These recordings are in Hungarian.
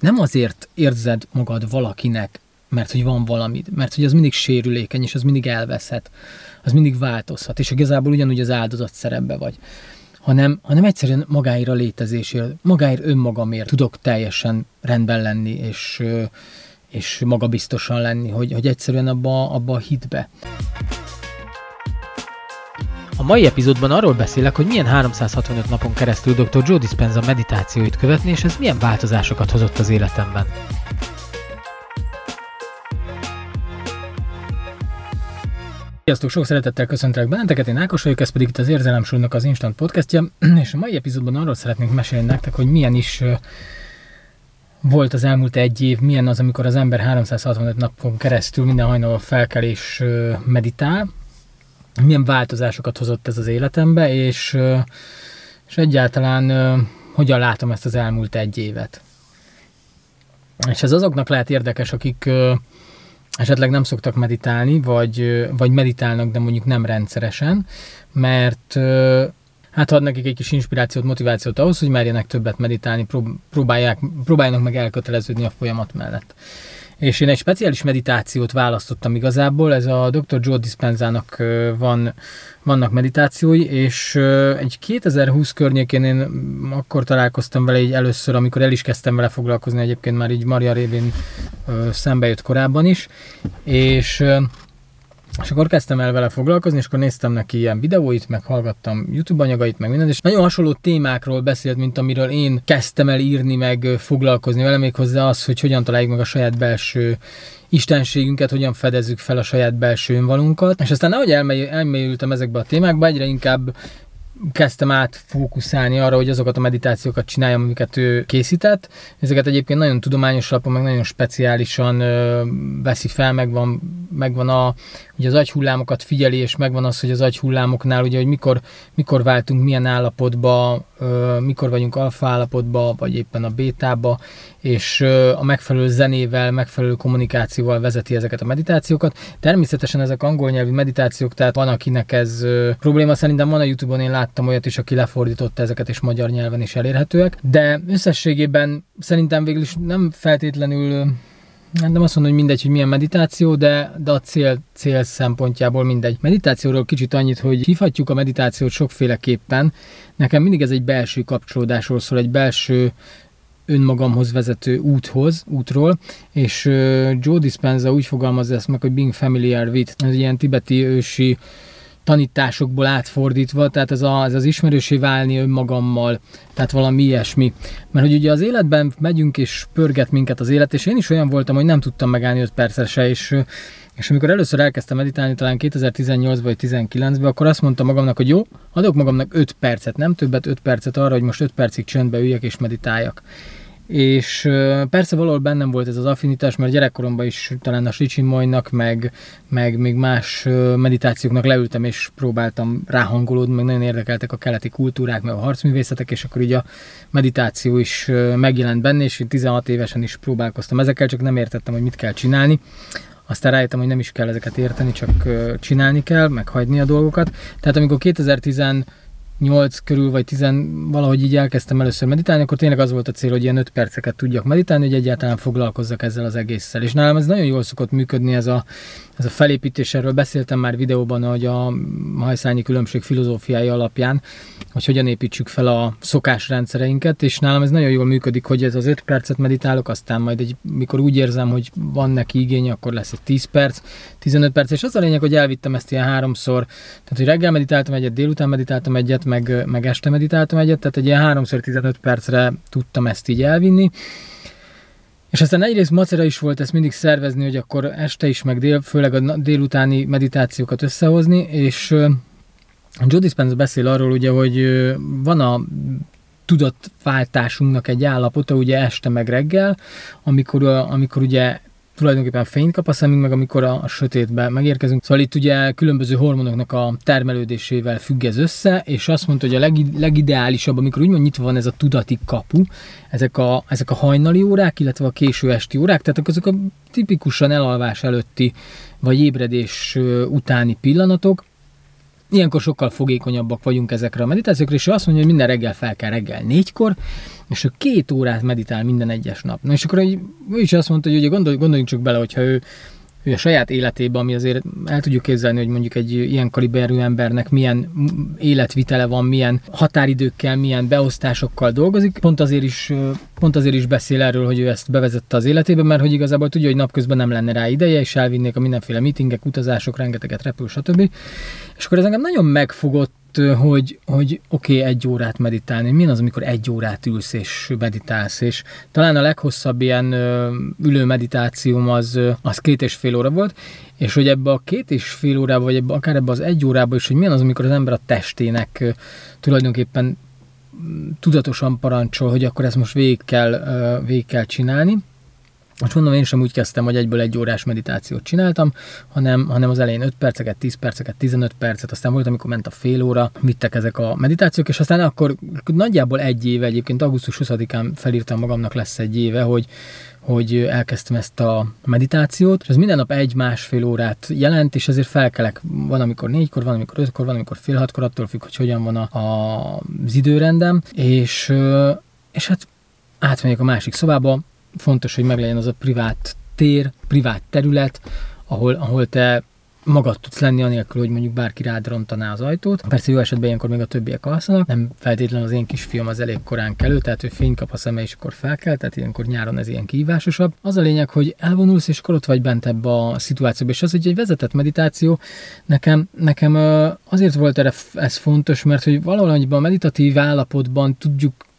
nem azért érzed magad valakinek, mert hogy van valamid, mert hogy az mindig sérülékeny, és az mindig elveszhet, az mindig változhat, és igazából ugyanúgy az áldozat szerepbe vagy. Hanem egyszerűen magáért a létezésért, magáért önmagamért tudok teljesen rendben lenni, és magabiztosan lenni, hogy egyszerűen abba a hitbe. A mai epizódban arról beszélek, hogy milyen 365 napon keresztül Dr. Joe Dispenza meditációit követni, és ez milyen változásokat hozott az életemben. Sziasztok, sok szeretettel köszöntelek benneteket, én Ákos vagyok, ez pedig itt az Érzelemsúlynak az Instant Podcastja, és a mai epizódban arról szeretnék mesélni nektek, hogy milyen is volt az elmúlt egy év, milyen az, amikor az ember 365 napon keresztül minden hajnalban felkel és meditál, milyen változásokat hozott ez az életembe, és egyáltalán hogyan látom ezt az elmúlt egy évet. És ez azoknak lehet érdekes, akik esetleg nem szoktak meditálni, vagy meditálnak, de mondjuk nem rendszeresen, mert hát ad nekik egy kis inspirációt, motivációt ahhoz, hogy merjenek többet meditálni, próbáljanak meg elköteleződni a folyamat mellett. És én egy speciális meditációt választottam igazából, ez a Dr. Joe Dispenzának vannak meditációi, és egy 2020 környékén én akkor találkoztam vele így először, amikor el is kezdtem vele foglalkozni, egyébként már így Mariann révén szembe jött korábban is, és akkor kezdtem el vele foglalkozni, és akkor néztem neki ilyen videóit, meg hallgattam YouTube anyagait, meg mindent, és nagyon hasonló témákról beszélt, mint amiről én kezdtem el írni, meg foglalkozni vele, méghozzá az, hogy hogyan találjuk meg a saját belső istenségünket, hogyan fedezzük fel a saját belső önvalunkat. És aztán ahogy elmélyültem ezekbe a témákba, egyre inkább kezdtem átfókuszálni arra, hogy azokat a meditációkat csináljam, amiket ő készített. Ezeket egyébként nagyon tudományos alapon, meg nagyon speciálisan veszi fel, megvan ugye az agyhullámokat figyeli, és megvan az, hogy az agyhullámoknál, ugye, hogy mikor váltunk milyen állapotba, mikor vagyunk alfa állapotba, vagy éppen a bétába, és a megfelelő zenével, megfelelő kommunikációval vezeti ezeket a meditációkat. Természetesen ezek angol nyelvű meditációk, tehát van, akinek ez probléma, szerintem van a YouTube-on, én láttam olyat is, aki lefordította ezeket, és magyar nyelven is elérhetőek, de összességében szerintem végül is nem feltétlenül, nem azt mondom, hogy mindegy, hogy milyen meditáció, de a cél szempontjából mindegy. Meditációról kicsit annyit, hogy hívhatjuk a meditációt sokféleképpen. Nekem mindig ez egy belső kapcsolódásról szól, egy belső önmagamhoz vezető útról, és Joe Dispenza úgy fogalmazza ezt meg, hogy being familiar with, ez ilyen tibeti ősi tanításokból átfordítva, tehát ez az ismerősé válni önmagammal, tehát valami ilyesmi. Mert hogy ugye az életben megyünk és pörget minket az élet, és én is olyan voltam, hogy nem tudtam megállni 5 percre se, és amikor először elkezdtem meditálni, talán 2018-ban vagy 2019-ben, akkor azt mondtam magamnak, hogy jó, adok magamnak 5 percet, nem többet, 5 percet arra, hogy most 5 percig csöndbe üljek és meditáljak. És persze valahol bennem volt ez az affinitás, mert gyerekkoromban is talán a Csicsi Majnak, meg még más meditációknak leültem, és próbáltam ráhangolódni, meg nagyon érdekeltek a keleti kultúrák, meg a harcművészetek, és akkor így a meditáció is megjelent benne, és 16 évesen is próbálkoztam ezekkel, csak nem értettem, hogy mit kell csinálni. Aztán rájöttem, hogy nem is kell ezeket érteni, csak csinálni kell, meg hagyni a dolgokat. Tehát amikor 2018 körül, vagy 10 valahogy így elkezdtem először meditálni, akkor tényleg az volt a cél, hogy ilyen 5 perceket tudjak meditálni, hogy egyáltalán foglalkozzak ezzel az egésszel. És nálam ez nagyon jól szokott működni, ez a felépítés, erről beszéltem már videóban, hogy a hajszányi különbség filozófiája alapján, hogy hogyan építsük fel a szokásrendszereinket, és nálam ez nagyon jól működik, hogy ez az 5 percet meditálok, aztán majd mikor úgy érzem, hogy van neki igény, akkor lesz egy 10 perc, 15 perc, és az a lényeg, hogy elvittem ezt ilyen 3-szor, tehát hogy reggel meditáltam egyet, délután meditáltam egyet, meg este meditáltam egyet, tehát egy ilyen 3x15 percre tudtam ezt így elvinni. És aztán egyrészt macera is volt ezt mindig szervezni, hogy akkor este is, meg főleg a délutáni meditációkat összehozni, és Joe Dispenza beszél arról ugye, hogy van a tudatváltásunknak egy állapota, ugye este meg reggel, amikor ugye tulajdonképpen fényt kap a szemünk, meg amikor a sötétbe megérkezünk. Szóval itt ugye különböző hormonoknak a termelődésével függ ez össze, és azt mondta, hogy a legideálisabb, amikor úgymond nyitva van ez a tudati kapu, ezek a hajnali órák, illetve a késő esti órák, tehát azok a tipikusan elalvás előtti, vagy ébredés utáni pillanatok, ilyenkor sokkal fogékonyabbak vagyunk ezekre a meditációkra, és ő azt mondja, hogy minden reggel fel kell reggel 4-kor, és ő 2 órát meditál minden egyes nap. Na és akkor ő is azt mondta, hogy ugye gondoljunk csak bele, hogyha ő a saját életében, ami azért el tudjuk képzelni, hogy mondjuk egy ilyen kaliberű embernek milyen életvitele van, milyen határidőkkel, milyen beosztásokkal dolgozik. Pont azért is beszél erről, hogy ő ezt bevezette az életébe, mert hogy igazából tudja, hogy napközben nem lenne rá ideje, és elvinnék a mindenféle meetingek, utazások, rengeteget repül, stb. És akkor ez engem nagyon megfogott, hogy oké, 1 órát meditálni. Milyen az, amikor 1 órát ülsz és meditálsz? És talán a leghosszabb ilyen ülő meditációm az 2,5 óra volt, és hogy ebbe a 2,5 órába, vagy akár ebbe az 1 órába is, hogy milyen az, amikor az ember a testének tulajdonképpen tudatosan parancsol, hogy akkor ezt most végig kell csinálni. Most mondom, én sem úgy kezdtem, hogy egyből 1 órás meditációt csináltam, hanem az elején 5 perceket, 10 perceket, 15 percet, aztán volt, amikor ment a fél óra, vittek ezek a meditációk, és aztán akkor nagyjából 1 éve, egyébként augusztus 20-án felírtam magamnak, lesz 1 éve, hogy elkezdtem ezt a meditációt, és ez minden nap 1-1,5 órát jelent, és ezért felkelek valamikor 4-kor, valamikor 5-kor, valamikor 5:30-kor, attól függ, hogy hogyan van az időrendem, és hát átmegyek a másik szobába. Fontos, hogy meglegyen az a privát tér, privát terület, ahol te magad tudsz lenni, anélkül, hogy mondjuk bárki rád rontaná az ajtót. Persze jó esetben ilyenkor még a többiek alszanak, nem feltétlenül az én kisfiam az elég korán kelő, tehát ő fény kap a szeme, és akkor felkel, tehát ilyenkor nyáron ez ilyen kihívásosabb. Az a lényeg, hogy elvonulsz, és akkor ott vagy bent ebbe a szituációba, és az, hogy egy vezetett meditáció, nekem azért volt erre ez fontos, mert hogy valahol a meditatív állapotban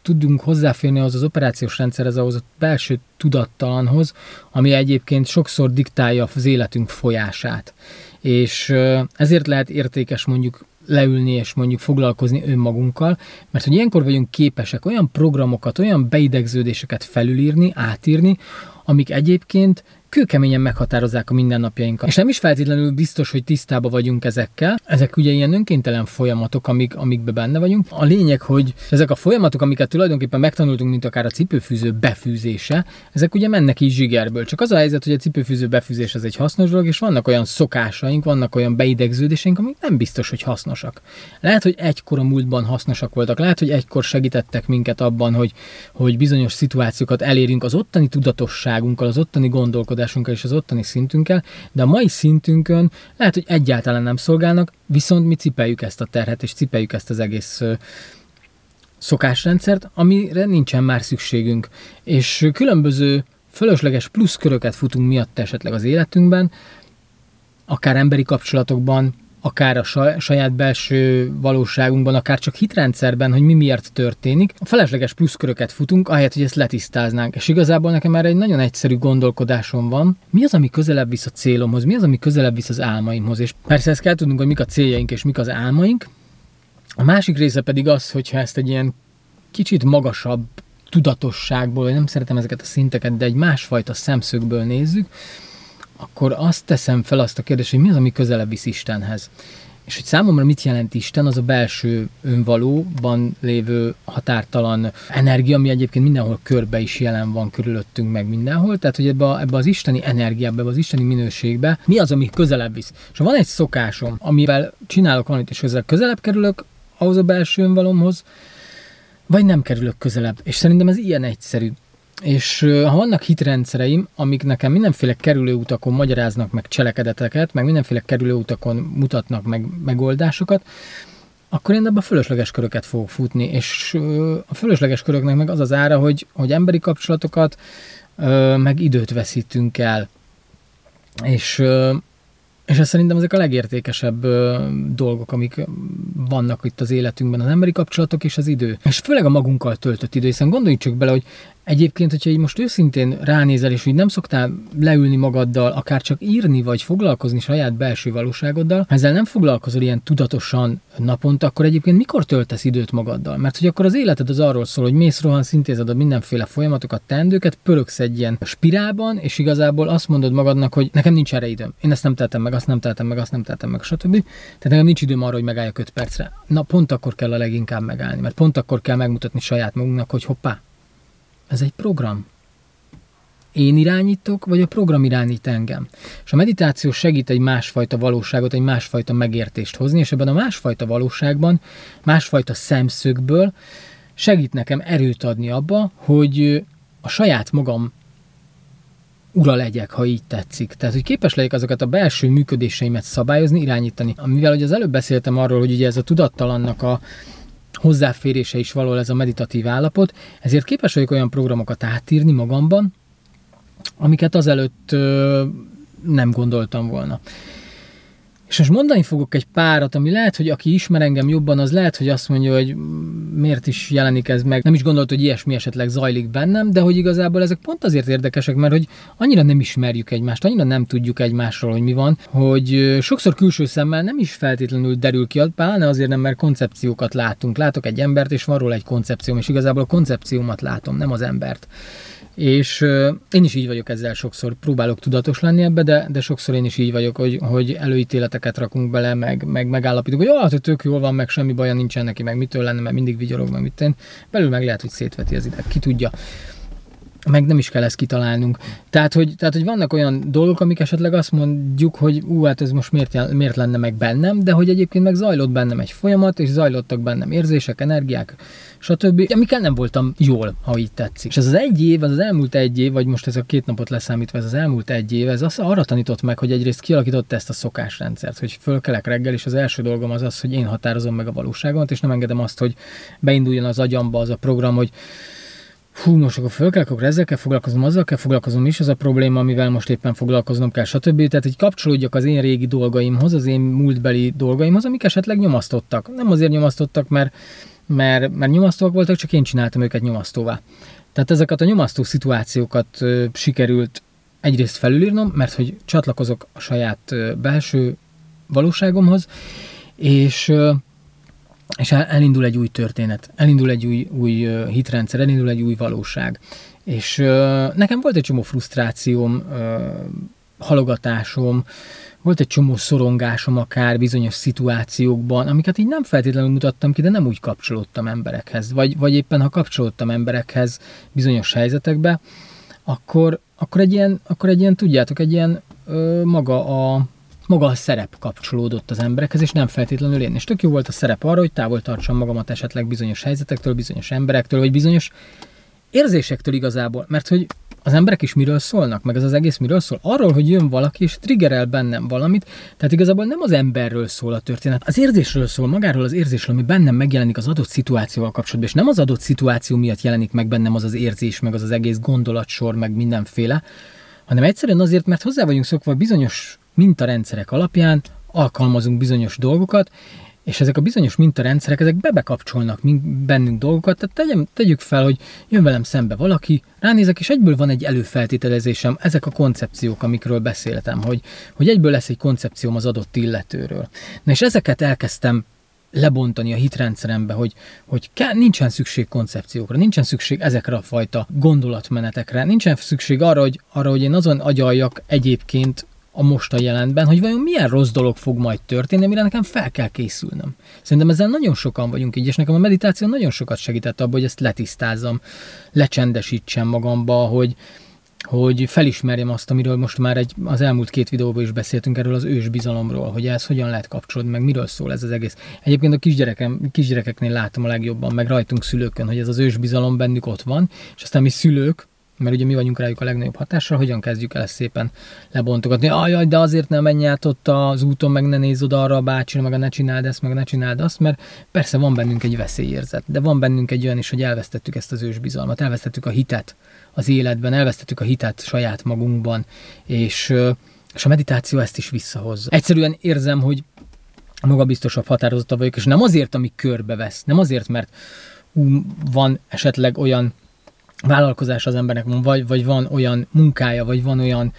tudjunk hozzáférni az operációs rendszerhez, ahhoz a belső tudattalanhoz, ami egyébként sokszor diktálja az életünk folyását. És ezért lehet értékes mondjuk leülni és mondjuk foglalkozni önmagunkkal, mert hogy ilyenkor vagyunk képesek olyan programokat, olyan beidegződéseket felülírni, átírni, amik egyébként kőkeményen meghatározzák a mindennapjainkat. És nem is feltétlenül biztos, hogy tisztában vagyunk ezekkel. Ezek ugye ilyen önkéntelen folyamatok, amikben benne vagyunk. A lényeg, hogy ezek a folyamatok, amiket tulajdonképpen megtanultunk, mint akár a cipőfűző befűzése, ezek ugye mennek így zsigerből. Csak az a helyzet, hogy a cipőfűző befűzés az egy hasznos dolog, és vannak olyan szokásaink, vannak olyan beidegződéseink, amik nem biztos, hogy hasznosak. Lehet, hogy egykor a múltban hasznosak voltak, lehet, hogy egykor segítettek minket abban, hogy bizonyos szituációkat elérjünk az ottani tudatosságunkkal, az ottani gondolkodásunkkal és az ottani szintünkkel, de a mai szintünkön lehet, hogy egyáltalán nem szolgálnak, viszont mi cipeljük ezt a terhet, és cipeljük ezt az egész szokásrendszert, amire nincsen már szükségünk. És különböző fölösleges pluszköröket futunk miatt esetleg az életünkben, akár emberi kapcsolatokban, akár a saját belső valóságunkban, akár csak hitrendszerben, hogy mi miért történik. A felesleges pluszköröket futunk, ahelyett, hogy ezt letisztáznánk. És igazából nekem erre egy nagyon egyszerű gondolkodásom van. Mi az, ami közelebb visz a célomhoz? Mi az, ami közelebb visz az álmaimhoz? És persze ezt kell tudnunk, hogy mik a céljaink és mik az álmaink. A másik része pedig az, hogyha ezt egy ilyen kicsit magasabb tudatosságból, vagy nem szeretem ezeket a szinteket, de egy másfajta szemszögből nézzük, akkor azt teszem fel azt a kérdést, hogy mi az, ami közelebb visz Istenhez. És hogy számomra mit jelent Isten, az a belső önvalóban lévő határtalan energia, ami egyébként mindenhol körbe is jelen van, körülöttünk meg mindenhol. Tehát, hogy ebbe az isteni energiába, ebbe az isteni minőségbe mi az, ami közelebb visz. És ha van egy szokásom, amivel csinálok valamit, és közelebb kerülök ahhoz a belső önvalomhoz, vagy nem kerülök közelebb. És szerintem ez ilyen egyszerű. És ha vannak hitrendszereim, amik nekem mindenféle kerülőutakon magyaráznak meg cselekedeteket, meg mindenféle kerülőutakon mutatnak meg megoldásokat, akkor én ebben fölösleges köröket fogok futni. És a fölösleges köröknek meg az az ára, hogy emberi kapcsolatokat, meg időt veszítünk el. És ez szerintem ezek a legértékesebb dolgok, amik vannak itt az életünkben, az emberi kapcsolatok és az idő. És főleg a magunkkal töltött idő, hiszen gondoljunk csak bele, hogy egyébként, hogyha így most őszintén ránézel, és úgy nem szoktál leülni magaddal, akár csak írni, vagy foglalkozni saját belső valóságoddal, ezzel nem foglalkozol ilyen tudatosan naponta, akkor egyébként mikor töltesz időt magaddal? Mert hogy akkor az életed az arról szól, hogy mész, rohan, szintézed a mindenféle folyamatokat, teendőket, pörögsz egy ilyen spirálban, és igazából azt mondod magadnak, hogy nekem nincs erre időm. Én ezt nem tettem meg, azt nem tettem meg, azt nem tettem meg, stb. Tehát nekem nincs időm arra, hogy megálljak 5 percre. Na, pont akkor kell a leginkább megállni, mert pont akkor kell megmutatni saját magunknak, hogy hoppá, ez egy program. én irányítok, vagy a program irányít engem. És a meditáció segít egy másfajta valóságot, egy másfajta megértést hozni, és ebben a másfajta valóságban, másfajta szemszögből segít nekem erőt adni abba, hogy a saját magam ura legyek, ha így tetszik. Tehát, hogy képes legyek azokat a belső működéseimet szabályozni, irányítani. Amivel ugye az előbb beszéltem arról, hogy ugye ez a tudattalannak a hozzáférése is való ez a meditatív állapot, ezért képes vagyok olyan programokat átírni magamban, amiket azelőtt nem gondoltam volna. És most mondani fogok egy párat, ami lehet, hogy aki ismer engem jobban, az lehet, hogy azt mondja, hogy miért is jelenik ez meg. Nem is gondolt, hogy ilyesmi esetleg zajlik bennem, de hogy igazából ezek pont azért érdekesek, mert hogy annyira nem ismerjük egymást, annyira nem tudjuk egymásról, hogy mi van, hogy sokszor külső szemmel nem is feltétlenül derül ki, pláne azért nem, mert koncepciókat látunk. Látok egy embert, és van róla egy koncepcióm, és igazából a koncepciómat látom, nem az embert. És én is így vagyok ezzel sokszor, próbálok tudatos lenni ebbe, de sokszor én is így vagyok, hogy előítéleteket rakunk bele, meg megállapítunk, hogy hát tök jól van, meg semmi baja nincsen neki, meg mitől lenne, mert mindig vigyorog, meg mit én. Belül meg lehet, hogy szétveti az ideg, ki tudja. Meg nem is kell ezt kitalálnunk. Tehát, hogy vannak olyan dolgok, amik esetleg azt mondjuk, hogy hát ez most miért lenne meg bennem, de hogy egyébként meg zajlott bennem egy folyamat, és zajlottak bennem érzések, energiák, stb. Amikkel nem voltam jól, ha így tetszik. És ez az egy év, az elmúlt egy év, vagy most ez a 2 napot leszámítva, ez az elmúlt egy év, ez arra tanított meg, hogy egyrészt kialakította ezt a szokásrendszert, hogy fölkelek reggel, és az első dolgom az, hogy én határozom meg a valóságomat, és nem engedem azt, hogy beinduljon az agyamba az a program, hogy hú, most akkor fölkelek, akkor ezzel kell foglalkoznom, azzal kell foglalkoznom is, az a probléma, amivel most éppen foglalkoznom kell, stb. Tehát, hogy kapcsolódjak az én régi dolgaimhoz, az én múltbeli dolgaimhoz, amik esetleg nyomasztottak. Nem azért nyomasztottak, mert nyomasztóak voltak, csak én csináltam őket nyomasztóvá. Tehát ezeket a nyomasztó szituációkat sikerült egyrészt felülírnom, mert hogy csatlakozok a saját belső valóságomhoz, és elindul egy új történet, elindul egy új hitrendszer, elindul egy új valóság. És nekem volt egy csomó frusztrációm, halogatásom, volt egy csomó szorongásom akár bizonyos szituációkban, amiket így nem feltétlenül mutattam ki, de nem úgy kapcsolódtam emberekhez. Vagy éppen ha kapcsolódtam emberekhez bizonyos helyzetekbe, akkor egy ilyen tudjátok, egy ilyen maga a szerep kapcsolódott az emberekhez, és nem feltétlenül én. És tök jó volt a szerep arra, hogy távol tartsam magamat esetleg bizonyos helyzetektől, bizonyos emberektől, vagy bizonyos érzésektől igazából. Mert hogy az emberek is miről szólnak, meg ez az egész miről szól? Arról, hogy jön valaki, és triggerel bennem valamit, tehát igazából nem az emberről szól a történet, az érzésről szól, magáról az érzésről, ami bennem megjelenik az adott szituációval kapcsolatban, és nem az adott szituáció miatt jelenik meg bennem az az érzés, meg az egész gondolatsor, meg mindenféle, hanem egyszerűen azért, mert hozzá vagyunk szokva bizonyos mintarendszerek alapján alkalmazunk bizonyos dolgokat, és ezek a bizonyos mintarendszerek, ezek bebekapcsolnak bennünk dolgokat, tehát tegyük fel, hogy jön velem szembe valaki, ránézek, és egyből van egy előfeltételezésem, ezek a koncepciók, amikről beszéltem, hogy egyből lesz egy koncepcióm az adott illetőről. Na és ezeket elkezdtem lebontani a hitrendszerembe, hogy nincsen szükség koncepciókra, nincsen szükség ezekre a fajta gondolatmenetekre, nincsen szükség arra, hogy én azon agyaljak egyébként, a most a jelenben, hogy vajon milyen rossz dolog fog majd történni, amire nekem fel kell készülnöm. Szerintem ezzel nagyon sokan vagyunk így, és nekem a meditáció nagyon sokat segített abban, hogy ezt letisztázzam, lecsendesítsem magamba, hogy felismerjem azt, amiről most már az elmúlt 2 videóban is beszéltünk, erről az ősbizalomról, hogy ez hogyan lehet kapcsolódni, meg miről szól ez az egész. Egyébként a kisgyerekeknél látom a legjobban, meg rajtunk szülőkön, hogy ez az ősbizalom bennük ott van, és aztán mi szülők, mert ugye mi vagyunk rájuk a legnagyobb hatással, hogyan kezdjük el ezt szépen lebontogatni. Ajaj, de azért nem menj át ott az úton, meg ne nézz oda arra a bácsira, meg ne csináld ezt, meg ne csináld azt, mert persze van bennünk egy veszélyérzet, de van bennünk egy olyan is, hogy elvesztettük ezt az ősbizalmat, elvesztettük a hitet az életben, elvesztettük a hitet saját magunkban, és a meditáció ezt is visszahozza. Egyszerűen érzem, hogy magabiztosabb, határozottabb vagyok, és nem azért, ami körbevesz, nem azért, mert van esetleg olyan vállalkozás az embernek van, vagy van olyan munkája, vagy van olyan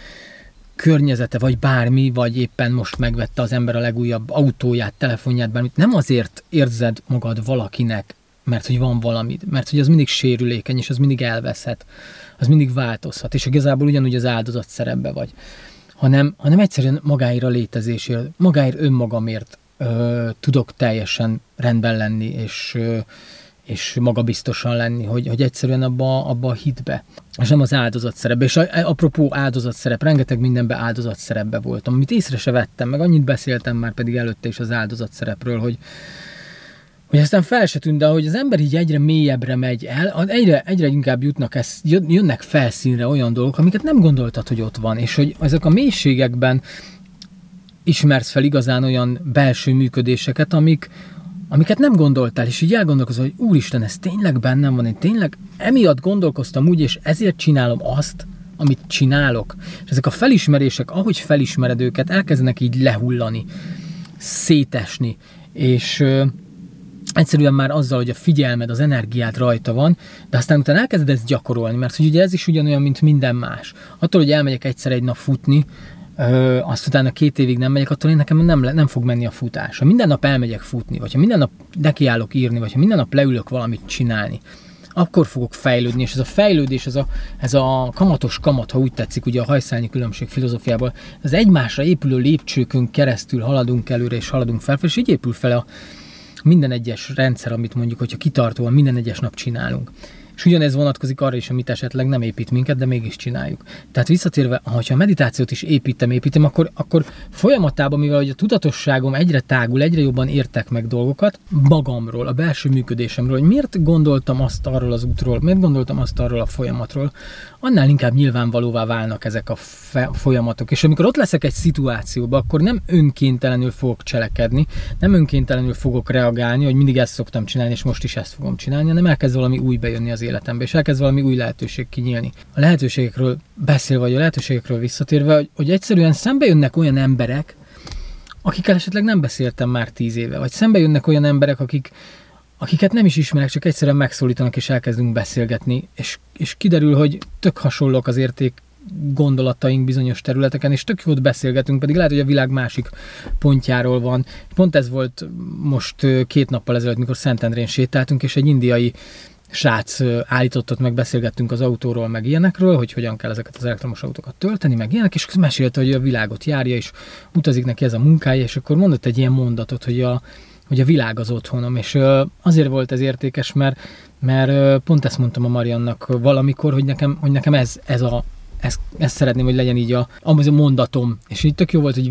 környezete, vagy bármi, vagy éppen most megvette az ember a legújabb autóját, telefonját, bármit. Nem azért érzed magad valakinek, mert hogy van valamid, mert hogy az mindig sérülékeny, és az mindig elveszhet, az mindig változhat, és igazából ugyanúgy az áldozat szerepbe vagy. Hanem egyszerűen magáért a létezésért, magáért önmagamért tudok teljesen rendben lenni, és és magabiztosan lenni, hogy egyszerűen abba a hitbe, és nem az áldozatszerepbe. És apropó áldozatszerep, rengeteg mindenben áldozatszerepbe voltam, amit észre se vettem, meg annyit beszéltem már pedig előtte is az áldozatszerepről, hogy aztán fel se tűnt, de hogy az ember így egyre mélyebbre megy el, egyre inkább jönnek felszínre olyan dolgok, amiket nem gondoltad, hogy ott van, és hogy ezek a mélységekben ismersz fel igazán olyan belső működéseket, amiket nem gondoltál, és így elgondolkozol, hogy úristen, ez tényleg bennem van, én tényleg emiatt gondolkoztam úgy, és ezért csinálom azt, amit csinálok. És ezek a felismerések, ahogy felismered őket, elkezdenek így lehullani, szétesni, és egyszerűen már azzal, hogy a figyelmed, az energiád rajta van, de aztán utána elkezded ezt gyakorolni, mert hogy ugye ez is ugyanolyan, mint minden más. Attól, hogy elmegyek egyszer egy nap futni, azt utána 2 évig nem megyek, attól én nekem nem fog menni a futás. Ha minden nap elmegyek futni, vagy ha minden nap nekiállok írni, vagy ha minden nap leülök valamit csinálni, akkor fogok fejlődni, és ez a fejlődés, ez a kamatos kamat, ha úgy tetszik, ugye a hajszálnyi különbség filozófiából, az egymásra épülő lépcsőkön keresztül haladunk előre, és haladunk fel, és így épül fel a minden egyes rendszer, amit mondjuk, hogyha kitartóan minden egyes nap csinálunk. És ugyanez vonatkozik arra is, amit esetleg nem épít minket, de mégis csináljuk. Tehát visszatérve, ha a meditációt is építem, akkor folyamatában, mivel a tudatosságom egyre tágul, egyre jobban értek meg dolgokat magamról, a belső működésemről, hogy miért gondoltam azt arról az útról, miért gondoltam azt arról a folyamatról, annál inkább nyilvánvalóvá válnak ezek a folyamatok. És amikor ott leszek egy szituációban, akkor nem önkéntelenül fogok cselekedni, nem önkéntelenül fogok reagálni, hogy mindig ezt szoktam csinálni, és most is ezt fogom csinálni, hanem elkezd valami új bejönni az életembe, és elkezd valami új lehetőség kinyílni. A lehetőségekről beszélve, vagy a lehetőségekről visszatérve, hogy egyszerűen szembe jönnek olyan emberek, akikkel esetleg nem beszéltem már 10 éve, vagy szembe jönnek olyan emberek, akiket nem is ismerek, csak egyszerűen megszólítanak, és elkezdünk beszélgetni, és kiderül, hogy tök hasonlók az érték gondolataink bizonyos területeken, és tök jót beszélgetünk, pedig lehet, hogy a világ másik pontjáról van. Pont ez volt most 2 nappal ezelőtt, mikor Szentendrén sétáltunk, és egy indiai srác állított, meg beszélgettünk az autóról, meg ilyenekről, hogy hogyan kell ezeket az elektromos autókat tölteni, meg ilyenek, és mesélte, hogy a világot járja, és utazik neki ez a munkája, és akkor mondott egy ilyen mondatot, hogy a világ az otthonom, és azért volt ez értékes, mert pont ezt mondtam a Mariannak valamikor, hogy nekem ezt szeretném, hogy legyen így az a mondatom, és így tök jó volt, hogy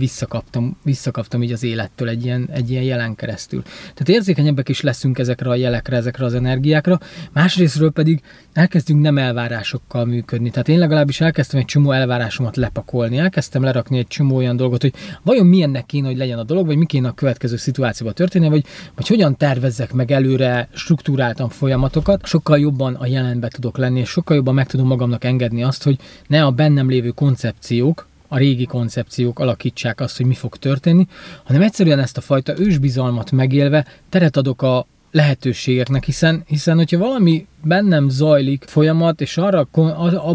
visszakaptam így az élettől egy ilyen jelen keresztül. Tehát érzékenyebbek is leszünk ezekre a jelekre, ezekre az energiákra, másrésztről pedig elkezdünk nem elvárásokkal működni. Tehát én legalábbis elkezdtem egy csomó elvárásomat lepakolni, elkezdtem lerakni egy csomó olyan dolgot, hogy vajon milyennek kéne, hogy legyen a dolog, vagy mi kéne a következő szituációban történni, vagy hogyan tervezzek meg előre struktúráltan folyamatokat. Sokkal jobban a jelenbe tudok lenni, és sokkal jobban meg tudom magamnak engedni azt, hogy ne a bennem lévő koncepciók, a régi koncepciók alakítsák azt, hogy mi fog történni, hanem egyszerűen ezt a fajta ősbizalmat megélve teret adok a lehetőségeknek, hiszen hogyha valami bennem zajlik folyamat, és arra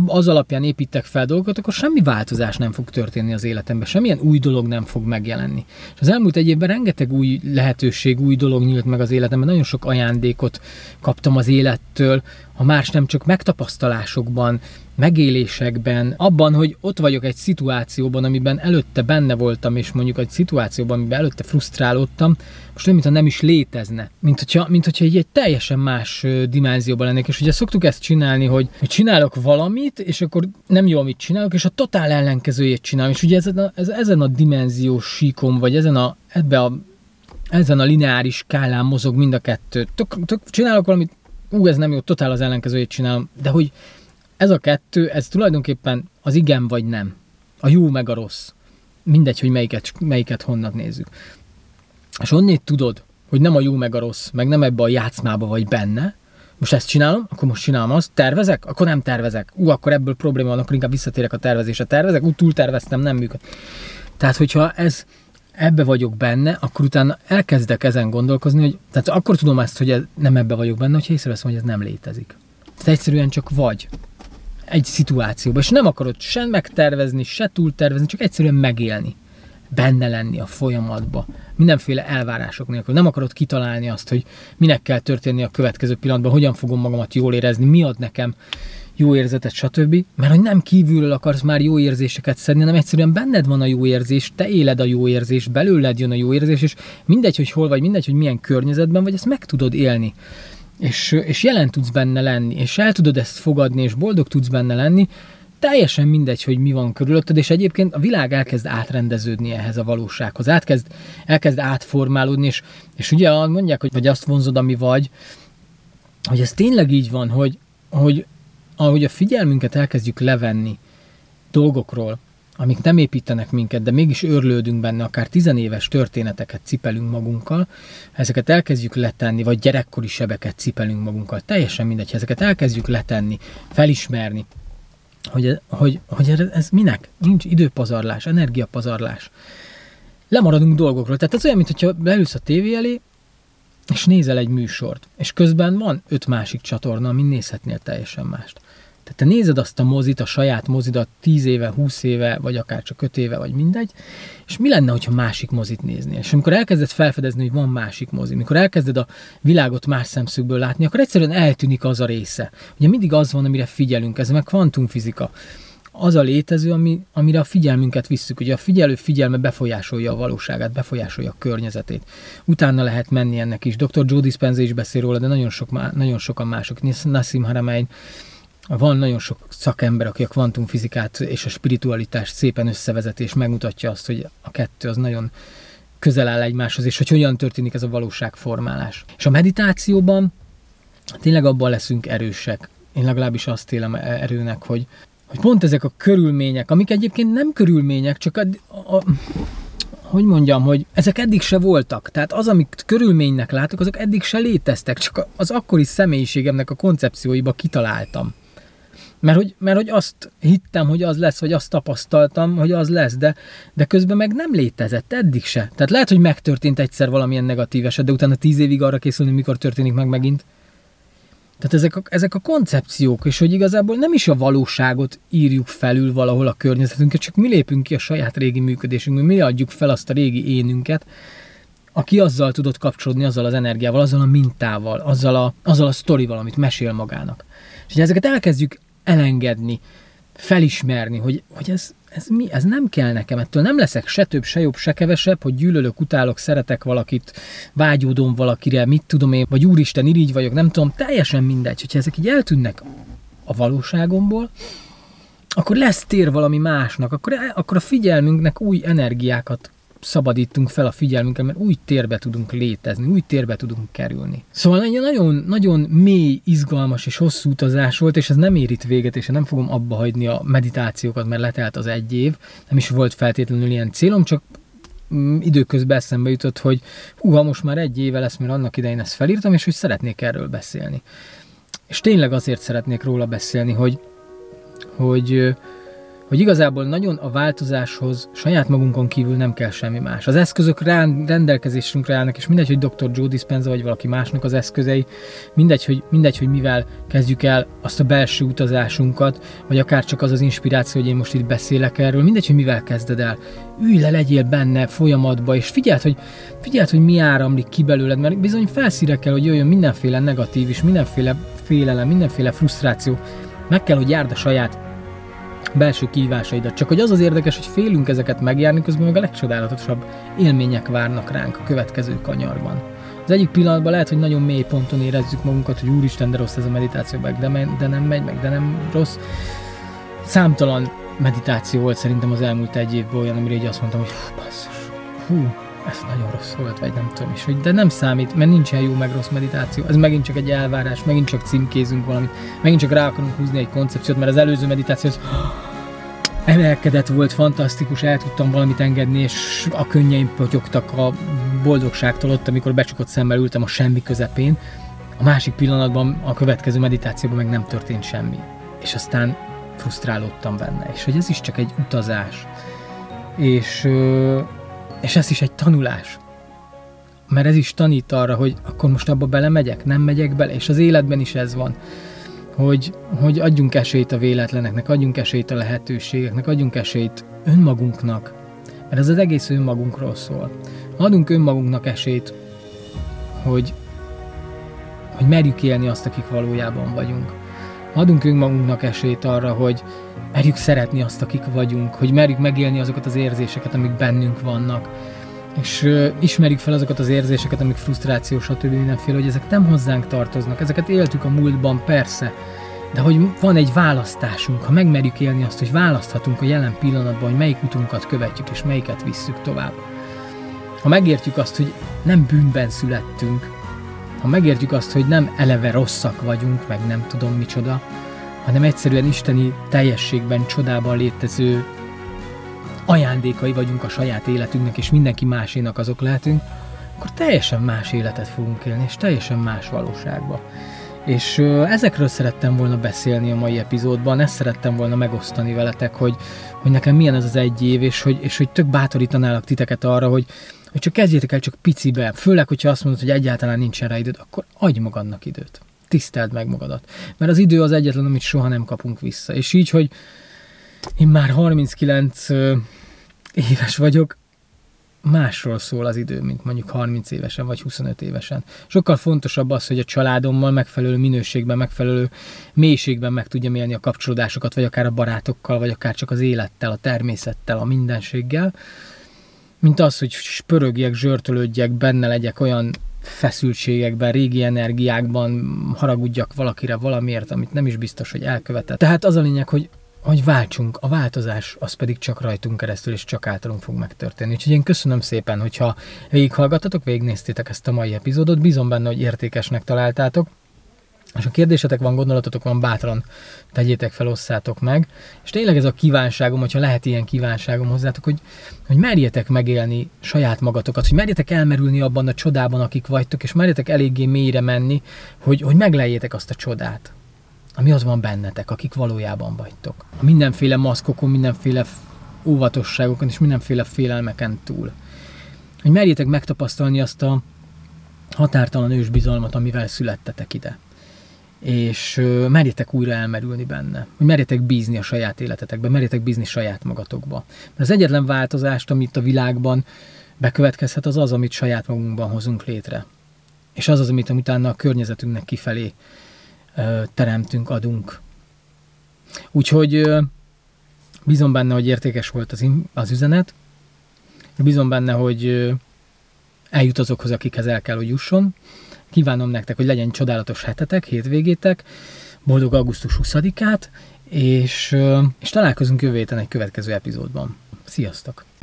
az alapján építek fel dolgokat, akkor semmi változás nem fog történni az életemben, semmilyen új dolog nem fog megjelenni. És az elmúlt egy évben rengeteg új lehetőség, új dolog nyílt meg az életemben, nagyon sok ajándékot kaptam az élettől, ha más nem, csak megtapasztalásokban, megélésekben, abban, hogy ott vagyok egy szituációban, amiben előtte benne voltam, és mondjuk egy szituációban, amiben előtte frusztrálódtam, most olyan, mintha nem is létezne. Mint hogyha egy teljesen más dimenzióban lennék. És ugye szoktuk ezt csinálni, hogy csinálok valamit, és akkor nem jó, amit csinálok, és a totál ellenkezőjét csinálom. És ugye ezen a dimenziós síkon, vagy ezen a lineáris skálán mozog mind a kettő. Csinálok valamit, ez nem jó, totál az ellenkezőjét csinálom, de hogy ez a kettő, ez tulajdonképpen az igen vagy nem. A jó meg a rossz. Mindegy, hogy melyiket honnan nézzük. És onnét tudod, hogy nem a jó meg a rossz, meg nem ebbe a játszmába vagy benne. Most ezt csinálom, akkor most csinálom azt. Tervezek? Akkor nem tervezek. Akkor ebből probléma van, akkor inkább visszatérek a tervezésre. Tervezek? Túlterveztem, nem működik. Tehát, hogyha ebbe vagyok benne, akkor utána elkezdek ezen gondolkozni, hogy tehát akkor tudom ezt, hogy nem ebbe vagyok benne, hogyha észreveszem, hogy ez nem létezik. Tehát egyszerűen csak vagy egy szituációban, és nem akarod se megtervezni, se túltervezni, csak egyszerűen megélni, benne lenni a folyamatba, mindenféle elvárások nélkül. Nem akarod kitalálni azt, hogy minek kell történni a következő pillanatban, hogyan fogom magamat jól érezni, mi ad nekem jó érzetet, stb. Mert hogy nem kívülről akarsz már jó érzéseket szedni, hanem egyszerűen benned van a jó érzés, te éled a jó érzés, belőled jön a jó érzés, és mindegy, hogy hol vagy, mindegy, hogy milyen környezetben vagy, ezt meg tudod élni. és jelen tudsz benne lenni, és el tudod ezt fogadni, és boldog tudsz benne lenni, teljesen mindegy, hogy mi van körülötted, és egyébként a világ elkezd átrendeződni ehhez a valósághoz, elkezd átformálódni, és ugye mondják, hogy vagy azt vonzod, ami vagy, hogy ez tényleg így van, hogy ahogy a figyelmünket elkezdjük levenni dolgokról, amik nem építenek minket, de mégis őrlődünk benne, akár 10 éves történeteket cipelünk magunkkal, ezeket elkezdjük letenni, vagy gyerekkori sebeket cipelünk magunkkal, teljesen mindegy, ezeket elkezdjük letenni, felismerni, hogy ez minek? Nincs időpazarlás, energiapazarlás. Lemaradunk dolgokról. Tehát ez olyan, mintha leülsz a tévé elé, és nézel egy műsort, és közben van 5 másik csatorna, amin nézhetnél teljesen mást. Tehát te nézed azt a mozit, a saját mozidat 10 éve, 20 éve, vagy akár csak 5 éve, vagy mindegy, és mi lenne, hogyha másik mozit néznél? És amikor elkezded felfedezni, hogy van másik mozi, amikor elkezded a világot más szemszögből látni, akkor egyszerűen eltűnik az a része. Ugye mindig az van, amire figyelünk, ez meg kvantumfizika. Az a létező, amire a figyelmünket visszük. Ugye a figyelő figyelme befolyásolja a valóságát, befolyásolja a környezetét. Utána lehet menni ennek is. Dr. Joe Dispenza is beszél róla, de nagyon sokan mások. Nassim Haramein. Van nagyon sok szakember, aki a kvantumfizikát és a spiritualitást szépen összevezeti, és megmutatja azt, hogy a kettő az nagyon közel áll egymáshoz, és hogy hogyan történik ez a valóságformálás. És a meditációban tényleg abban leszünk erősek. Én legalábbis azt élem erőnek, hogy pont ezek a körülmények, amik egyébként nem körülmények, csak hogy ezek eddig se voltak. Tehát az, amit körülménynek látok, azok eddig se léteztek, csak az akkori személyiségemnek a koncepcióiba kitaláltam. Mert hogy azt hittem, hogy az lesz, vagy azt tapasztaltam, hogy az lesz, de közben meg nem létezett eddig se. Tehát lehet, hogy megtörtént egyszer valamilyen negatív eset, de utána 10 évig arra készülni, mikor történik meg megint. Tehát ezek a koncepciók, és hogy igazából nem is a valóságot írjuk felül valahol a környezetünket, csak mi lépünk ki a saját régi működésünkből, mi adjuk fel azt a régi énünket, aki azzal tudott kapcsolódni, azzal az energiával, azzal a mintával, azzal a sztorival, amit mesél magának. És ugye ezeket elkezdjük elengedni, felismerni, hogy ez mi, ez nem kell nekem, ettől nem leszek se több, se jobb, se kevesebb, hogy gyűlölök, utálok, szeretek valakit, vágyódom valakire, mit tudom én, vagy úristen, irigy vagyok, nem tudom, teljesen mindegy, hogyha ezek így eltűnnek a valóságomból, akkor lesz tér valami másnak, akkor a figyelmünknek új energiákat szabadítunk fel a figyelmünkkel, mert új térbe tudunk létezni, új térbe tudunk kerülni. Szóval egy nagyon, nagyon mély, izgalmas és hosszú utazás volt, és ez nem ér itt véget, és nem fogom abba hagyni a meditációkat, mert letelt az 1 év, nem is volt feltétlenül ilyen célom, csak időközben eszembe jutott, hogy húha, most már 1 éve lesz, mert annak idején ezt felírtam, és hogy szeretnék erről beszélni. És tényleg azért szeretnék róla beszélni, hogy igazából nagyon a változáshoz saját magunkon kívül nem kell semmi más. Az eszközök rendelkezésünkre állnak, és mindegy, hogy Dr. Joe Dispenza vagy valaki másnak az eszközei, mindegy, hogy mivel kezdjük el azt a belső utazásunkat, vagy akár csak az az inspiráció, hogy én most itt beszélek erről, mindegy, hogy mivel kezded el. Ülj le, legyél benne folyamatba, és figyeld, hogy mi áramlik ki belőled, mert bizony felszíre kell, hogy jöjjön mindenféle negatív és mindenféle félelem, mindenféle frusztráció. Meg kell, hogy járd a saját belső kihívásaidat. Csak hogy az érdekes, hogy félünk ezeket megjárni, közben meg a legcsodálatosabb élmények várnak ránk a következő kanyarban. Az egyik pillanatban lehet, hogy nagyon mély ponton érezzük magunkat, hogy úristen, de rossz ez a meditáció, de nem megy, meg de nem rossz. Számtalan meditáció volt szerintem az elmúlt 1 évben olyan, amire így azt mondtam, hogy basszus, ez nagyon rossz volt, vagy nem tudom is, hogy de nem számít, mert nincsen jó meg rossz meditáció. Ez megint csak egy elvárás, megint csak címkézünk valamit, megint csak rá akarunk húzni egy koncepciót, mert az előző meditáció az emelkedett volt, fantasztikus, el tudtam valamit engedni, és a könnyeim potyogtak a boldogságtól ott, amikor becsukott szemmel ültem a semmi közepén. A másik pillanatban, a következő meditációban meg nem történt semmi. És aztán frusztrálódtam benne. És hogy ez is csak egy utazás. És ez is egy tanulás. Mert ez is tanít arra, hogy akkor most abba belemegyek, nem megyek bele, és az életben is ez van. Hogy adjunk esélyt a véletleneknek, adjunk esélyt a lehetőségeknek, adjunk esélyt önmagunknak. Mert ez az egész önmagunkról szól. Adunk önmagunknak esélyt, hogy merjük élni azt, akik valójában vagyunk. Adunk önmagunknak esélyt arra, hogy merjük szeretni azt, akik vagyunk, hogy merjük megélni azokat az érzéseket, amik bennünk vannak, és ismerjük fel azokat az érzéseket, amik frusztráció, stb. Mindenféle, hogy ezek nem hozzánk tartoznak, ezeket éltük a múltban, persze, de hogy van egy választásunk, ha megmerjük élni azt, hogy választhatunk a jelen pillanatban, hogy melyik utunkat követjük, és melyiket visszük tovább. Ha megértjük azt, hogy nem bűnben születtünk, ha megértjük azt, hogy nem eleve rosszak vagyunk, meg nem tudom micsoda, hanem egyszerűen isteni teljességben, csodában létező ajándékai vagyunk a saját életünknek, és mindenki másénak azok lehetünk, akkor teljesen más életet fogunk élni, és teljesen más valóságba. És ezekről szerettem volna beszélni a mai epizódban, ezt szerettem volna megosztani veletek, hogy nekem milyen ez az egy év, és hogy tök bátorítanálak titeket arra, hogy csak kezdjétek el csak picibe, főleg, hogyha azt mondod, hogy egyáltalán nincsen rá időd, akkor adj magadnak időt. Tiszteld meg magadat. Mert az idő az egyetlen, amit soha nem kapunk vissza. És így, hogy én már 39 éves vagyok, másról szól az idő, mint mondjuk 30 évesen, vagy 25 évesen. Sokkal fontosabb az, hogy a családommal megfelelő minőségben, megfelelő mélységben meg tudjam élni a kapcsolódásokat, vagy akár a barátokkal, vagy akár csak az élettel, a természettel, a mindenséggel, mint az, hogy spörögjek, zsörtölődjek, benne legyek olyan feszültségekben, régi energiákban, haragudjak valakire valamiért, amit nem is biztos, hogy elkövetett. Tehát az a lényeg, hogy váltsunk, a változás az pedig csak rajtunk keresztül, és csak általunk fog megtörténni. Úgyhogy én köszönöm szépen, hogyha végighallgattatok, végignéztétek ezt a mai epizódot, bízom benne, hogy értékesnek találtátok, és ha kérdésetek van, gondolatotok van, bátran tegyétek fel, osszátok meg, és tényleg ez a kívánságom, hogyha lehet ilyen kívánságom hozzátok, hogy merjetek megélni saját magatokat, hogy merjetek elmerülni abban a csodában, akik vagytok, és merjetek eléggé mélyre menni, hogy megleljétek azt a csodát, ami az van bennetek, akik valójában vagytok. A mindenféle maszkokon, mindenféle óvatosságokon és mindenféle félelmeken túl. Hogy merjétek megtapasztalni azt a határtalan ősbizalmat, amivel születtetek ide. És merjétek újra elmerülni benne. Hogy merjétek bízni a saját életetekbe, merjétek bízni saját magatokba. Mert az egyetlen változást, amit a világban bekövetkezhet, az az, amit saját magunkban hozunk létre. És az az, amit utána a környezetünknek kifelé teremtünk, adunk. Úgyhogy bízom benne, hogy értékes volt az üzenet, bízom benne, hogy eljut azokhoz, akikhez el kell, hogy jusson. Kívánom nektek, hogy legyen csodálatos hetetek, hétvégétek, boldog augusztus 20-át, és találkozunk jövő héten egy következő epizódban. Sziasztok!